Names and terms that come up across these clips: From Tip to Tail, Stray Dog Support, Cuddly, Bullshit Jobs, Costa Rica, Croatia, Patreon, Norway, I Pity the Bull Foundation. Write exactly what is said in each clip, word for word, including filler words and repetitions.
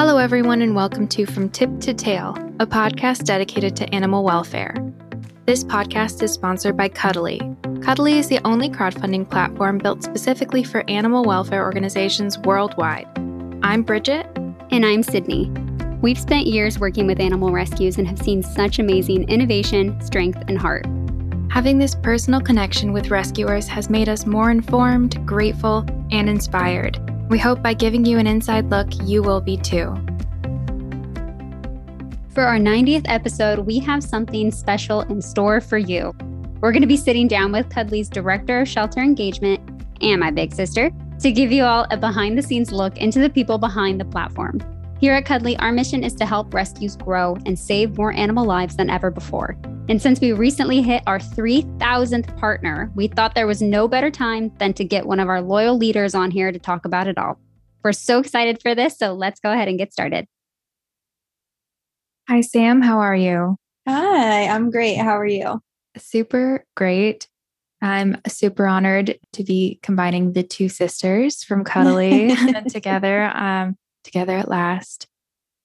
Hello everyone and welcome to From Tip to Tail, a podcast dedicated to animal welfare. This podcast is sponsored by Cuddly. Cuddly is the only crowdfunding platform built specifically for animal welfare organizations worldwide. I'm Bridget. And I'm Sydney. We've spent years working with animal rescues and have seen such amazing innovation, strength, and heart. Having this personal connection with rescuers has made us more informed, grateful, and inspired. We hope by giving you an inside look, you will be too. For our ninetieth episode, we have something special in store for you. We're going to be sitting down with Cuddly's Director of Shelter Engagement and my big sister to give you all a behind-the-scenes look into the people behind the platform. Here at Cuddly, our mission is to help rescues grow and save more animal lives than ever before. And since we recently hit our three thousandth partner, we thought there was no better time than to get one of our loyal leaders on here to talk about it all. We're so excited for this, so let's go ahead and get started. Hi, Sam. How are you? Hi, I'm great. How are you? Super great. I'm super honored to be combining the two sisters from Cuddly together, um, together at last,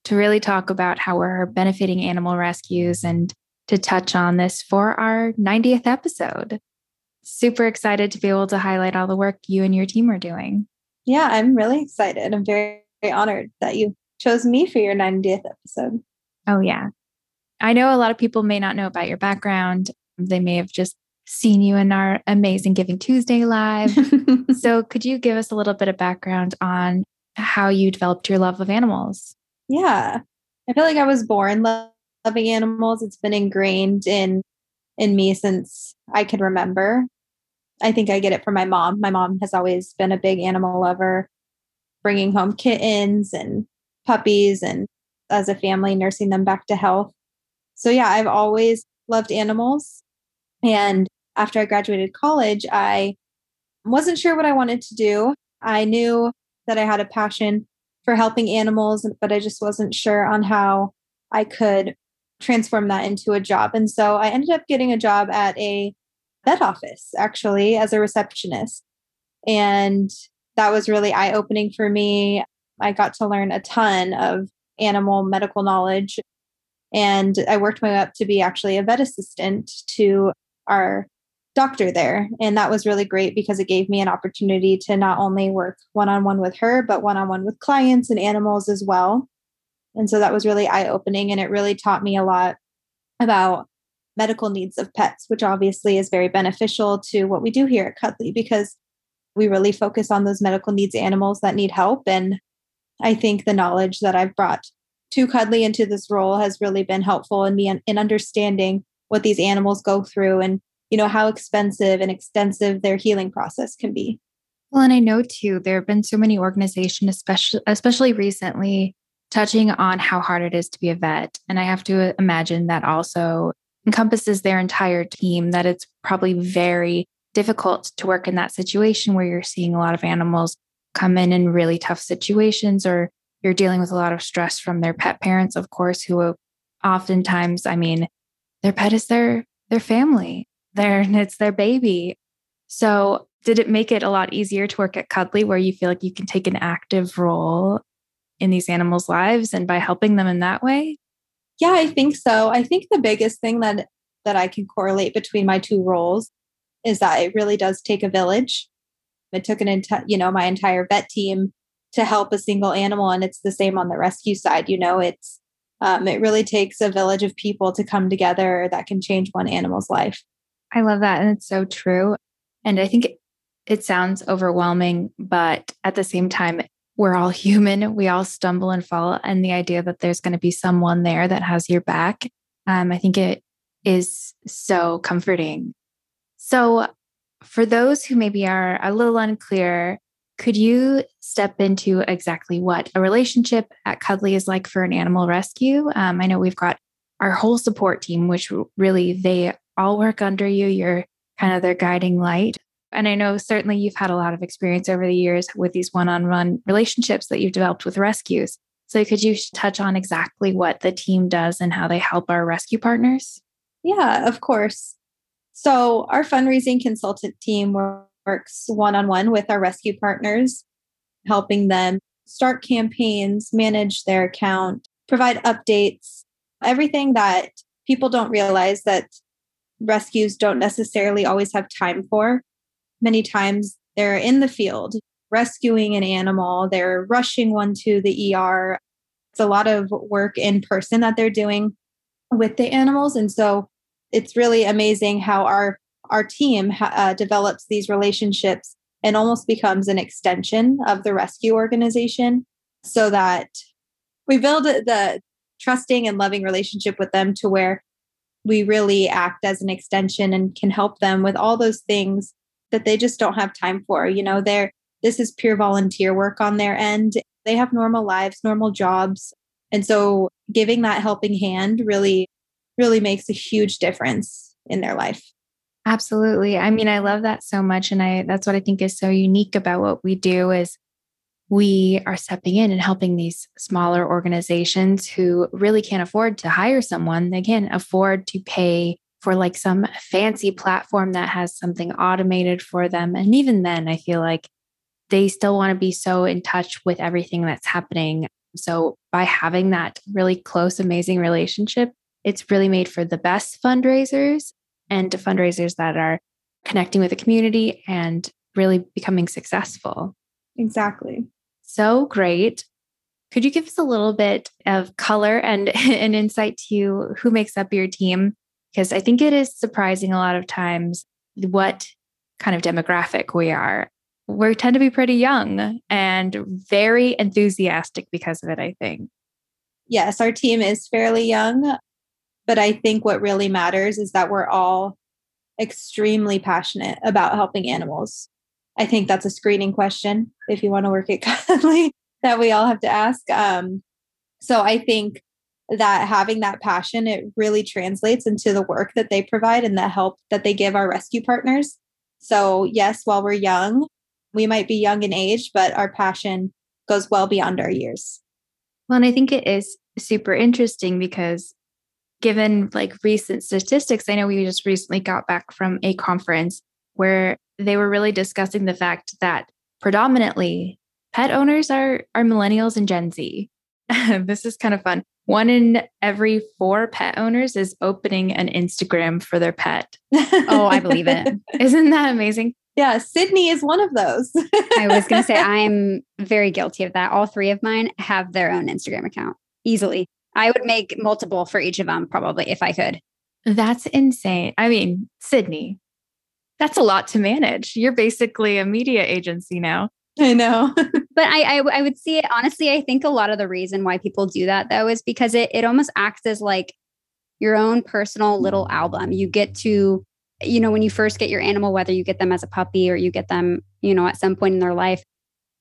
to really talk about how we're benefiting animal rescues and to touch on this for our ninetieth episode. Super excited to be able to highlight all the work you and your team are doing. Yeah, I'm really excited. I'm very, very honored that you chose me for your ninetieth episode. Oh, yeah. I know a lot of people may not know about your background. They may have just seen you in our amazing Giving Tuesday Live. So could you give us a little bit of background on how you developed your love of animals? Yeah. I feel like I was born love- Loving animals. It's been ingrained in in me since I can remember. I think I get it from my mom. My mom has always been a big animal lover, bringing home kittens and puppies and as a family, nursing them back to health. So yeah, I've always loved animals. And after I graduated college, I wasn't sure what I wanted to do. I knew that I had a passion for helping animals, but I just wasn't sure on how I could transform that into a job. And so I ended up getting a job at a vet office, actually, as a receptionist. And that was really eye-opening for me. I got to learn a ton of animal medical knowledge. And I worked my way up to be actually a vet assistant to our doctor there. And that was really great because it gave me an opportunity to not only work one-on-one with her, but one-on-one with clients and animals as well. And so that was really eye-opening, and it really taught me a lot about medical needs of pets, which obviously is very beneficial to what we do here at Cuddly because we really focus on those medical needs animals that need help. And I think the knowledge that I've brought to Cuddly into this role has really been helpful in me in understanding what these animals go through and, you know, how expensive and extensive their healing process can be. Well, and I know too, there have been so many organizations, especially especially recently, touching on how hard it is to be a vet. And I have to imagine that also encompasses their entire team, that it's probably very difficult to work in that situation where you're seeing a lot of animals come in in really tough situations, or you're dealing with a lot of stress from their pet parents, of course, who oftentimes, I mean, their pet is their, their family, their, it's their baby. So did it make it a lot easier to work at Cuddly where you feel like you can take an active role in these animals' lives and by helping them in that way? Yeah, I think so. I think the biggest thing that that I can correlate between my two roles is that it really does take a village. It took an entire, you know, my entire vet team to help a single animal, and it's the same on the rescue side. You know, it's um, it really takes a village of people to come together that can change one animal's life. I love that, and it's so true. And I think it, it sounds overwhelming, but at the same time, we're all human. We all stumble and fall. And the idea that there's going to be someone there that has your back, um, I think it is so comforting. So for those who maybe are a little unclear, could you step into exactly what a relationship at Cuddly is like for an animal rescue? Um, I know we've got our whole support team, which really they all work under you. You're kind of their guiding light. And I know certainly you've had a lot of experience over the years with these one-on-one relationships that you've developed with rescues. So could you touch on exactly what the team does and how they help our rescue partners? Yeah, of course. So our fundraising consultant team works one-on-one with our rescue partners, helping them start campaigns, manage their account, provide updates, everything that people don't realize that rescues don't necessarily always have time for. Many times they're in the field rescuing an animal, they're rushing one to the E R. It's a lot of work in person that they're doing with the animals. And so it's really amazing how our, our team uh, develops these relationships and almost becomes an extension of the rescue organization so that we build the trusting and loving relationship with them to where we really act as an extension and can help them with all those things that they just don't have time for. You know, they're, this is pure volunteer work on their end. They have normal lives, normal jobs. And so giving that helping hand really, really makes a huge difference in their life. Absolutely. I mean, I love that so much. And I, that's what I think is so unique about what we do is we are stepping in and helping these smaller organizations who really can't afford to hire someone. They can't afford to pay for like some fancy platform that has something automated for them. And even then, I feel like they still want to be so in touch with everything that's happening. So by having that really close, amazing relationship, it's really made for the best fundraisers and to fundraisers that are connecting with the community and really becoming successful. Exactly. So great. Could you give us a little bit of color and an insight to you who makes up your team? Because I think it is surprising a lot of times what kind of demographic we are. We tend to be pretty young and very enthusiastic because of it, I think. Yes, our team is fairly young, but I think what really matters is that we're all extremely passionate about helping animals. I think that's a screening question, if you want to work at Cuddly, that we all have to ask. Um, so I think that having that passion, it really translates into the work that they provide and the help that they give our rescue partners. So yes, while we're young, we might be young in age, but our passion goes well beyond our years. Well, and I think it is super interesting because given like recent statistics, I know we just recently got back from a conference where they were really discussing the fact that predominantly pet owners are, are millennials and Gen Z. This is kind of fun. One in every four pet owners is opening an Instagram for their pet. Oh, I believe it. Isn't that amazing? Yeah. Sydney is one of those. I was going to say, I'm very guilty of that. All three of mine have their own Instagram account easily. I would make multiple for each of them probably if I could. That's insane. I mean, Sydney, that's a lot to manage. You're basically a media agency now. I know. But I, I I would see it. Honestly, I think a lot of the reason why people do that though is because it it almost acts as like your own personal little album. You get to, you know, when you first get your animal, whether you get them as a puppy or you get them, you know, at some point in their life,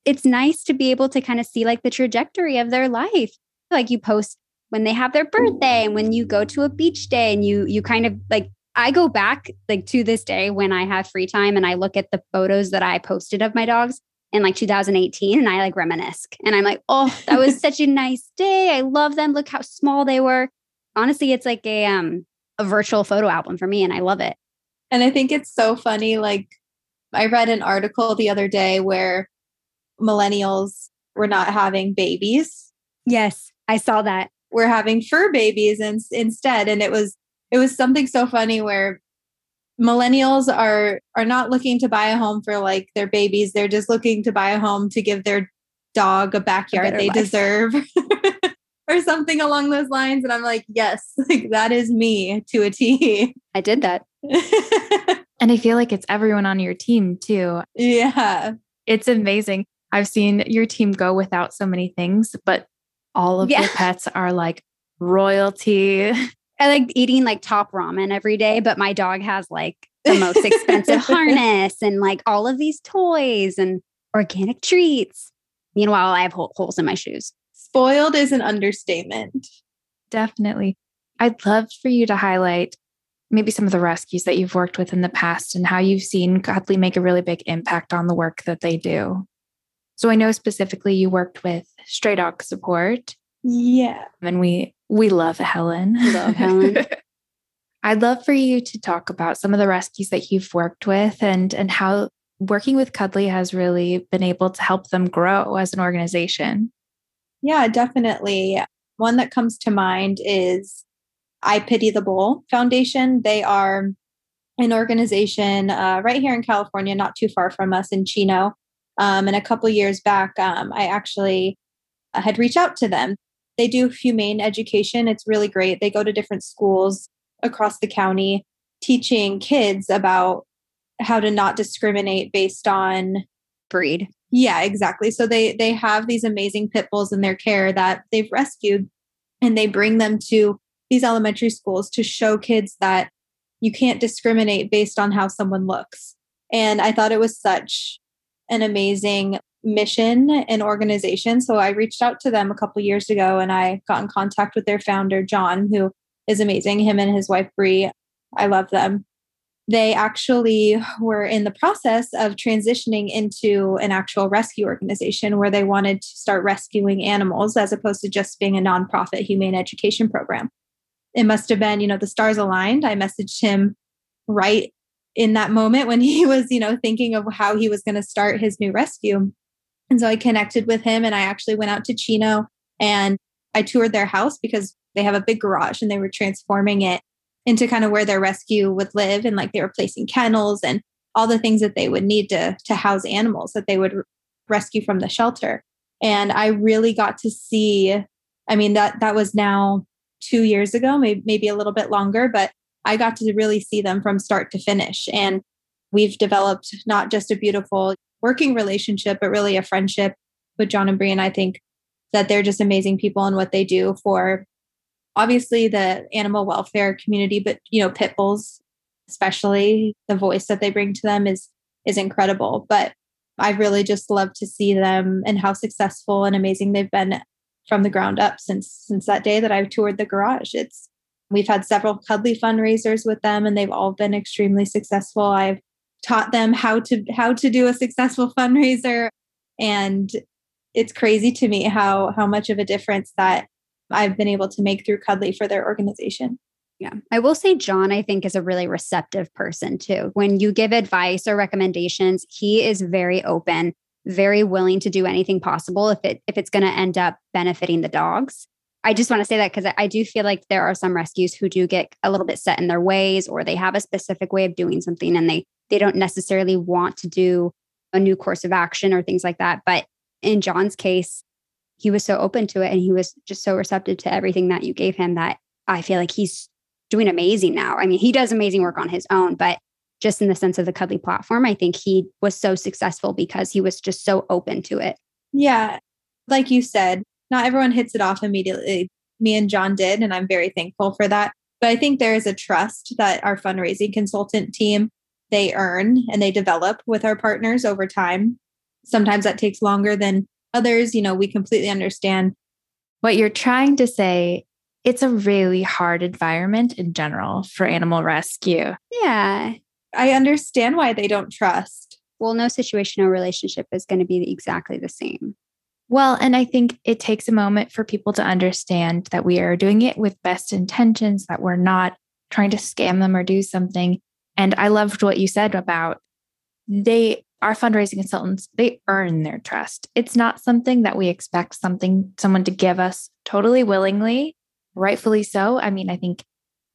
it's nice to be able to kind of see like the trajectory of their life. Like you post when they have their birthday and when you go to a beach day and you you kind of like, I go back like to this day when I have free time and I look at the photos that I posted of my dogs in like two thousand eighteen and I like reminisce and I'm like, oh, that was such a nice day. I love them. Look how small they were. Honestly, it's like a, um, a virtual photo album for me and I love it. And I think it's so funny. Like I read an article the other day where millennials were not having babies. Yes, I saw that. We're having fur babies in, instead. And it was It was something so funny where millennials are are not looking to buy a home for like their babies. They're just looking to buy a home to give their dog a backyard they deserve or something along those lines. And I'm like, yes, like that is me to a T. I did that. And I feel like it's everyone on your team too. Yeah. It's amazing. I've seen your team go without so many things, but all of yeah. your pets are like royalty. I like eating like top ramen every day, but my dog has like the most expensive harness and like all of these toys and organic treats. Meanwhile, I have holes in my shoes. Spoiled is an understatement. Definitely. I'd love for you to highlight maybe some of the rescues that you've worked with in the past and how you've seen Cuddly make a really big impact on the work that they do. So I know specifically you worked with Stray Dog Support. Yeah. And we we love Helen. Love Helen. I'd love for you to talk about some of the rescues that you've worked with and and how working with Cuddly has really been able to help them grow as an organization? Yeah, definitely. One that comes to mind is I Pity the Bull Foundation. They are an organization uh, right here in California, not too far from us in Chino. Um, and a couple years back, um, I actually uh, had reached out to them. They do humane education. It's really great. They go to different schools across the county, teaching kids about how to not discriminate based on breed. Yeah, exactly. So they they have these amazing pit bulls in their care that they've rescued, and they bring them to these elementary schools to show kids that you can't discriminate based on how someone looks. And I thought it was such an amazing mission and organization. So I reached out to them a couple years ago, and I got in contact with their founder, John, who is amazing. Him and his wife, Bree. I love them. They actually were in the process of transitioning into an actual rescue organization where they wanted to start rescuing animals as opposed to just being a nonprofit humane education program. It must have been, you know, the stars aligned. I messaged him right in that moment when he was, you know, thinking of how he was going to start his new rescue. And so I connected with him, and I actually went out to Chino and I toured their house because they have a big garage, and they were transforming it into kind of where their rescue would live. And like they were placing kennels and all the things that they would need to, to house animals that they would rescue from the shelter. And I really got to see, I mean, that, that was now two years ago, maybe, maybe a little bit longer, but I got to really see them from start to finish. And we've developed not just a beautiful working relationship, but really a friendship with John and Bree. And I think that they're just amazing people in what they do for obviously the animal welfare community, but, you know, pit bulls, especially the voice that they bring to them is, is incredible. But I really just love to see them and how successful and amazing they've been from the ground up since, since that day that I've toured the garage. It's, we've had several Cuddly fundraisers with them, and they've all been extremely successful. I've taught them how to, how to do a successful fundraiser. And it's crazy to me how, how much of a difference that I've been able to make through Cuddly for their organization. Yeah. I will say John, I think, is a really receptive person too. When you give advice or recommendations, he is very open, very willing to do anything possible if it if it's going to end up benefiting the dogs. I just want to say that because I do feel like there are some rescues who do get a little bit set in their ways, or they have a specific way of doing something and they they don't necessarily want to do a new course of action or things like that. But in John's case, he was so open to it, and he was just so receptive to everything that you gave him that I feel like he's doing amazing now. I mean, he does amazing work on his own, but just in the sense of the Cuddly platform, I think he was so successful because he was just so open to it. Yeah. Like you said, not everyone hits it off immediately. Me and John did, and I'm very thankful for that. But I think there is a trust that our fundraising consultant team, they earn and they develop with our partners over time. Sometimes that takes longer than others. You know, we completely understand what you're trying to say. It's a really hard environment in general for animal rescue. Yeah. I understand why they don't trust. Well, no situation or relationship is going to be exactly the same. Well, and I think it takes a moment for people to understand that we are doing it with best intentions, that we're not trying to scam them or do something. And I loved what you said about they Our fundraising consultants, they earn their trust. It's not something that we expect something, someone to give us totally willingly, rightfully so. I mean, I think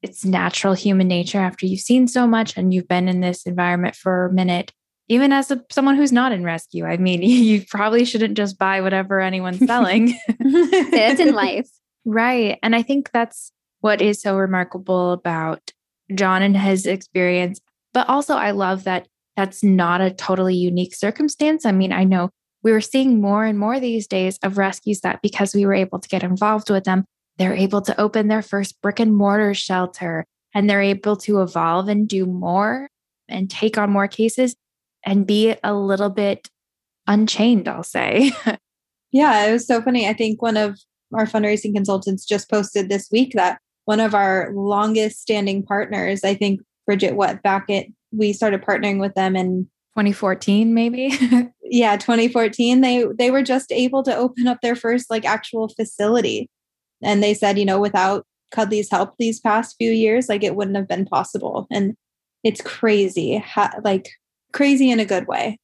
it's natural human nature after you've seen so much and you've been in this environment for a minute, even as a, someone who's not in rescue. I mean, you probably shouldn't just buy whatever anyone's selling. That's in life. Right. And I think that's what is so remarkable about John and his experience. But also I love that that's not a totally unique circumstance. I mean, I know we were seeing more and more these days of rescues that because we were able to get involved with them, they're able to open their first brick and mortar shelter, and they're able to evolve and do more and take on more cases and be a little bit unchained, I'll say. Yeah, it was so funny. I think one of our fundraising consultants just posted this week that one of our longest standing partners, I think Bridget, what, back at we started partnering with them in twenty fourteen, maybe. Yeah, twenty fourteen. They they were just able to open up their first like actual facility. And they said, you know, without Cuddly's help these past few years, like it wouldn't have been possible. And it's crazy how, like crazy in a good way,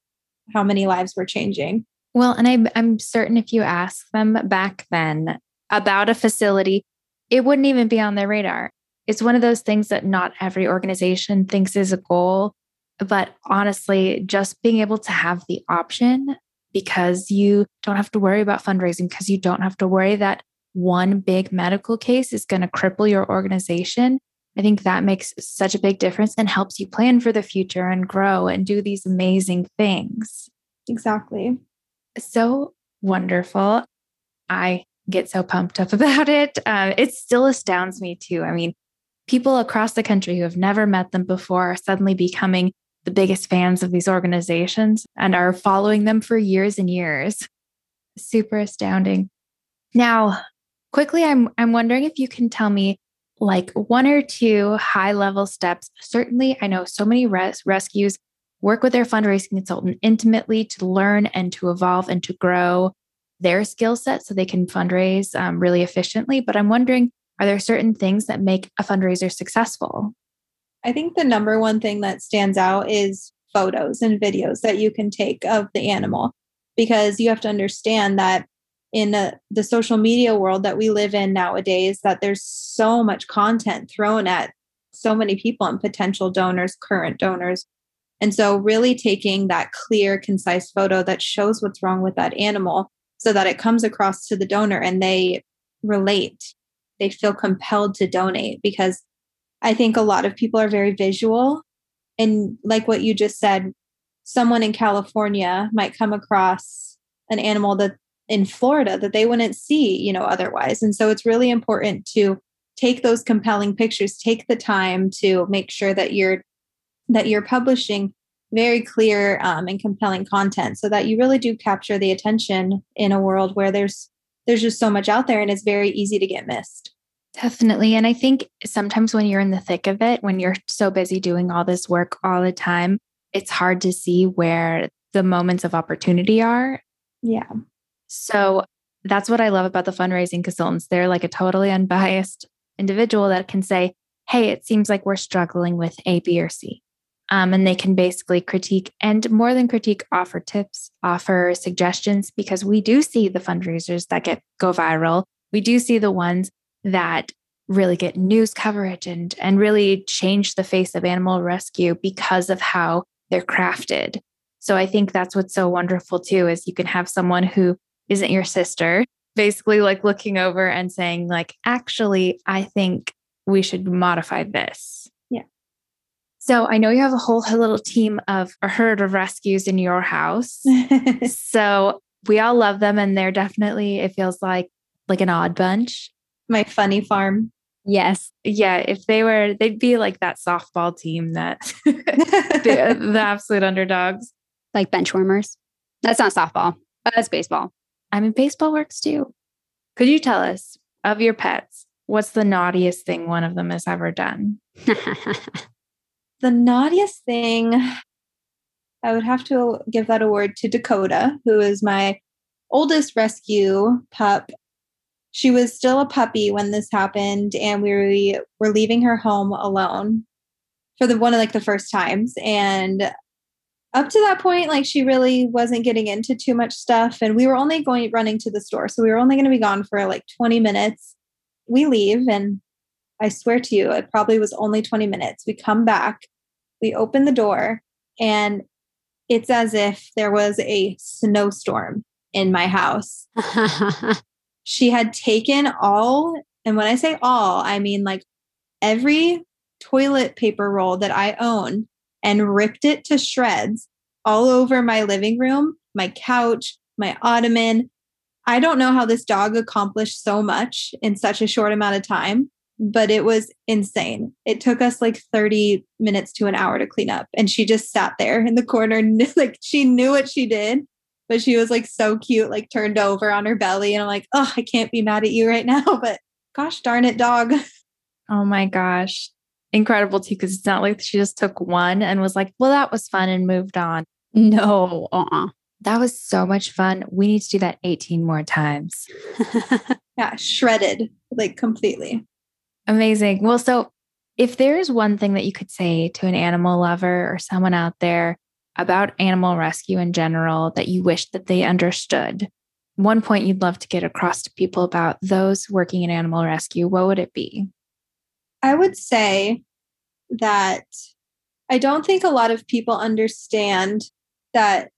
how many lives were changing. Well, and I, I'm certain if you ask them back then about a facility, it wouldn't even be on their radar. It's one of those things that not every organization thinks is a goal, but honestly, just being able to have the option, because you don't have to worry about fundraising, because you don't have to worry that one big medical case is going to cripple your organization. I think that makes such a big difference and helps you plan for the future and grow and do these amazing things. Exactly. So wonderful. I get so pumped up about it. Um, it still astounds me too. I mean, people across the country who have never met them before are suddenly becoming the biggest fans of these organizations and are following them for years and years. Super astounding. Now, quickly, I'm I'm wondering if you can tell me like one or two high-level steps. Certainly, I know so many res- rescues work with their fundraising consultant intimately to learn and to evolve and to grow their skill set so they can fundraise um, really efficiently. But I'm wondering, are there certain things that make a fundraiser successful? I think the number one thing that stands out is photos and videos that you can take of the animal, because you have to understand that in the, the social media world that we live in nowadays, that there's so much content thrown at so many people and potential donors, current donors. And so really taking that clear, concise photo that shows what's wrong with that animal so that it comes across to the donor and they relate, they feel compelled to donate, because I think a lot of people are very visual. And like what you just said, someone in California might come across an animal that in Florida that they wouldn't see, you know, otherwise. And so it's really important to take those compelling pictures, take the time to make sure that you're that you're publishing very clear um, and compelling content so that you really do capture the attention in a world where there's there's just so much out there and it's very easy to get missed. Definitely. And I think sometimes when you're in the thick of it, when you're so busy doing all this work all the time, it's hard to see where the moments of opportunity are. Yeah. So that's what I love about the fundraising consultants. They're like a totally unbiased individual that can say, hey, it seems like we're struggling with A, B, or C. Um, and they can basically critique, and more than critique, offer tips, offer suggestions, because we do see the fundraisers that get go viral. We do see the ones that really get news coverage and, and really change the face of animal rescue because of how they're crafted. So I think that's what's so wonderful too, is you can have someone who isn't your sister basically like looking over and saying like, actually, I think we should modify this. So I know you have a whole little team of a herd of rescues in your house. So we all love them. And they're definitely, it feels like, like an odd bunch. My funny farm. Yes. Yeah. If they were, they'd be like that softball team that the, the absolute underdogs. Like bench warmers. That's not softball. That's baseball. I mean, baseball works too. Could you tell us of your pets, what's the naughtiest thing one of them has ever done? The naughtiest thing, I would have to give that award to Dakota, who is my oldest rescue pup. She was still a puppy when this happened, and we were leaving her home alone for the one of like the first times. And up to that point, like she really wasn't getting into too much stuff, and we were only going running to the store, so we were only going to be gone for like twenty minutes. We leave, and I swear to you, it probably was only twenty minutes. We come back, we open the door, and it's as if there was a snowstorm in my house. She had taken all, and when I say all, I mean like every toilet paper roll that I own and ripped it to shreds all over my living room, my couch, my ottoman. I don't know how this dog accomplished so much in such a short amount of time. But it was insane. It took us like thirty minutes to an hour to clean up. And she just sat there in the corner. Like she knew what she did, but she was like so cute, like turned over on her belly. And I'm like, oh, I can't be mad at you right now. But gosh darn it, dog. Oh my gosh. Incredible too, because it's not like she just took one and was like, well, that was fun and moved on. No, uh-uh. That was so much fun. We need to do that eighteen more times. Yeah, shredded, like completely. Amazing. Well, so if there is one thing that you could say to an animal lover or someone out there about animal rescue in general that you wish that they understood? One point you'd love to get across to people about those working in animal rescue, what would it be? I would say that I don't think a lot of people understand that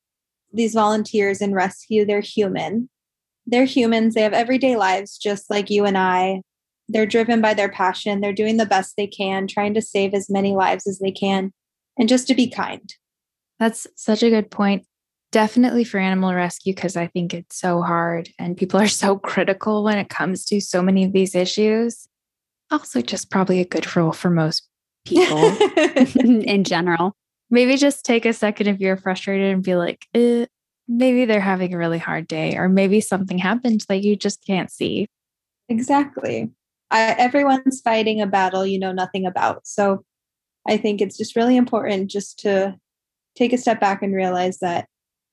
these volunteers in rescue, they're human. They're humans. They have everyday lives just like you and I. They're driven by their passion. They're doing the best they can, trying to save as many lives as they can, and just to be kind. That's such a good point. Definitely for animal rescue, because I think it's so hard and people are so critical when it comes to so many of these issues. Also, just probably a good rule for most people in general. Maybe just take a second if you're frustrated and be like, eh, maybe they're having a really hard day, or maybe something happened that you just can't see. Exactly. I, everyone's fighting a battle you know nothing about. So I think it's just really important just to take a step back and realize that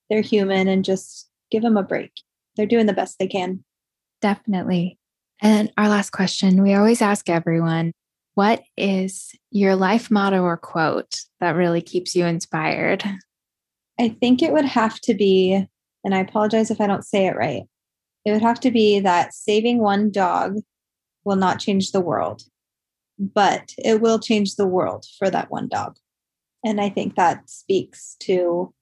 they're human and just give them a break. They're doing the best they can. Definitely. And our last question, we always ask everyone, what is your life motto or quote that really keeps you inspired? I think it would have to be, and I apologize if I don't say it right, it would have to be that saving one dog will not change the world, but it will change the world for that one dog. And I think that speaks to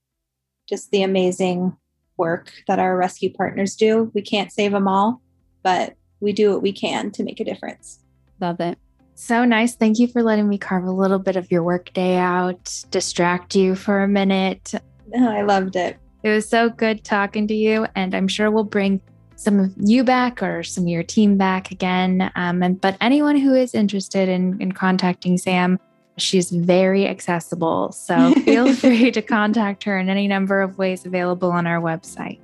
just the amazing work that our rescue partners do. We can't save them all, but we do what we can to make a difference. Love it. So nice. Thank you for letting me carve a little bit of your work day out, distract you for a minute. Oh, I loved it. It was so good talking to you. And I'm sure we'll bring some of you back or some of your team back again. Um, and but anyone who is interested in, in contacting Sam, she's very accessible. So feel free to contact her in any number of ways available on our website.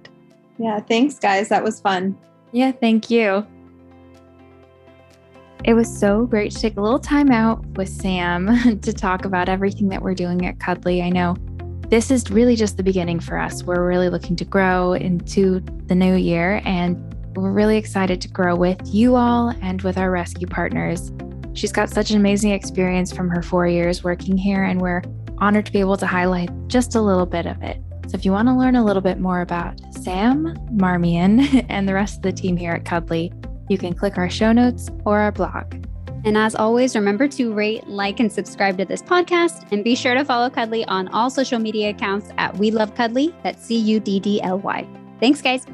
Yeah. Thanks, guys. That was fun. Yeah. Thank you. It was so great to take a little time out with Sam to talk about everything that we're doing at Cuddly. I know this is really just the beginning for us. We're really looking to grow into the new year, and we're really excited to grow with you all and with our rescue partners. She's got such an amazing experience from her four years working here, and we're honored to be able to highlight just a little bit of it. So if you want to learn a little bit more about Sam, Marmion, and the rest of the team here at Cuddly, you can click our show notes or our blog. And as always, remember to rate, like, and subscribe to this podcast. And be sure to follow Cuddly on all social media accounts at We Love Cuddly. That's C U D D L Y. Thanks, guys.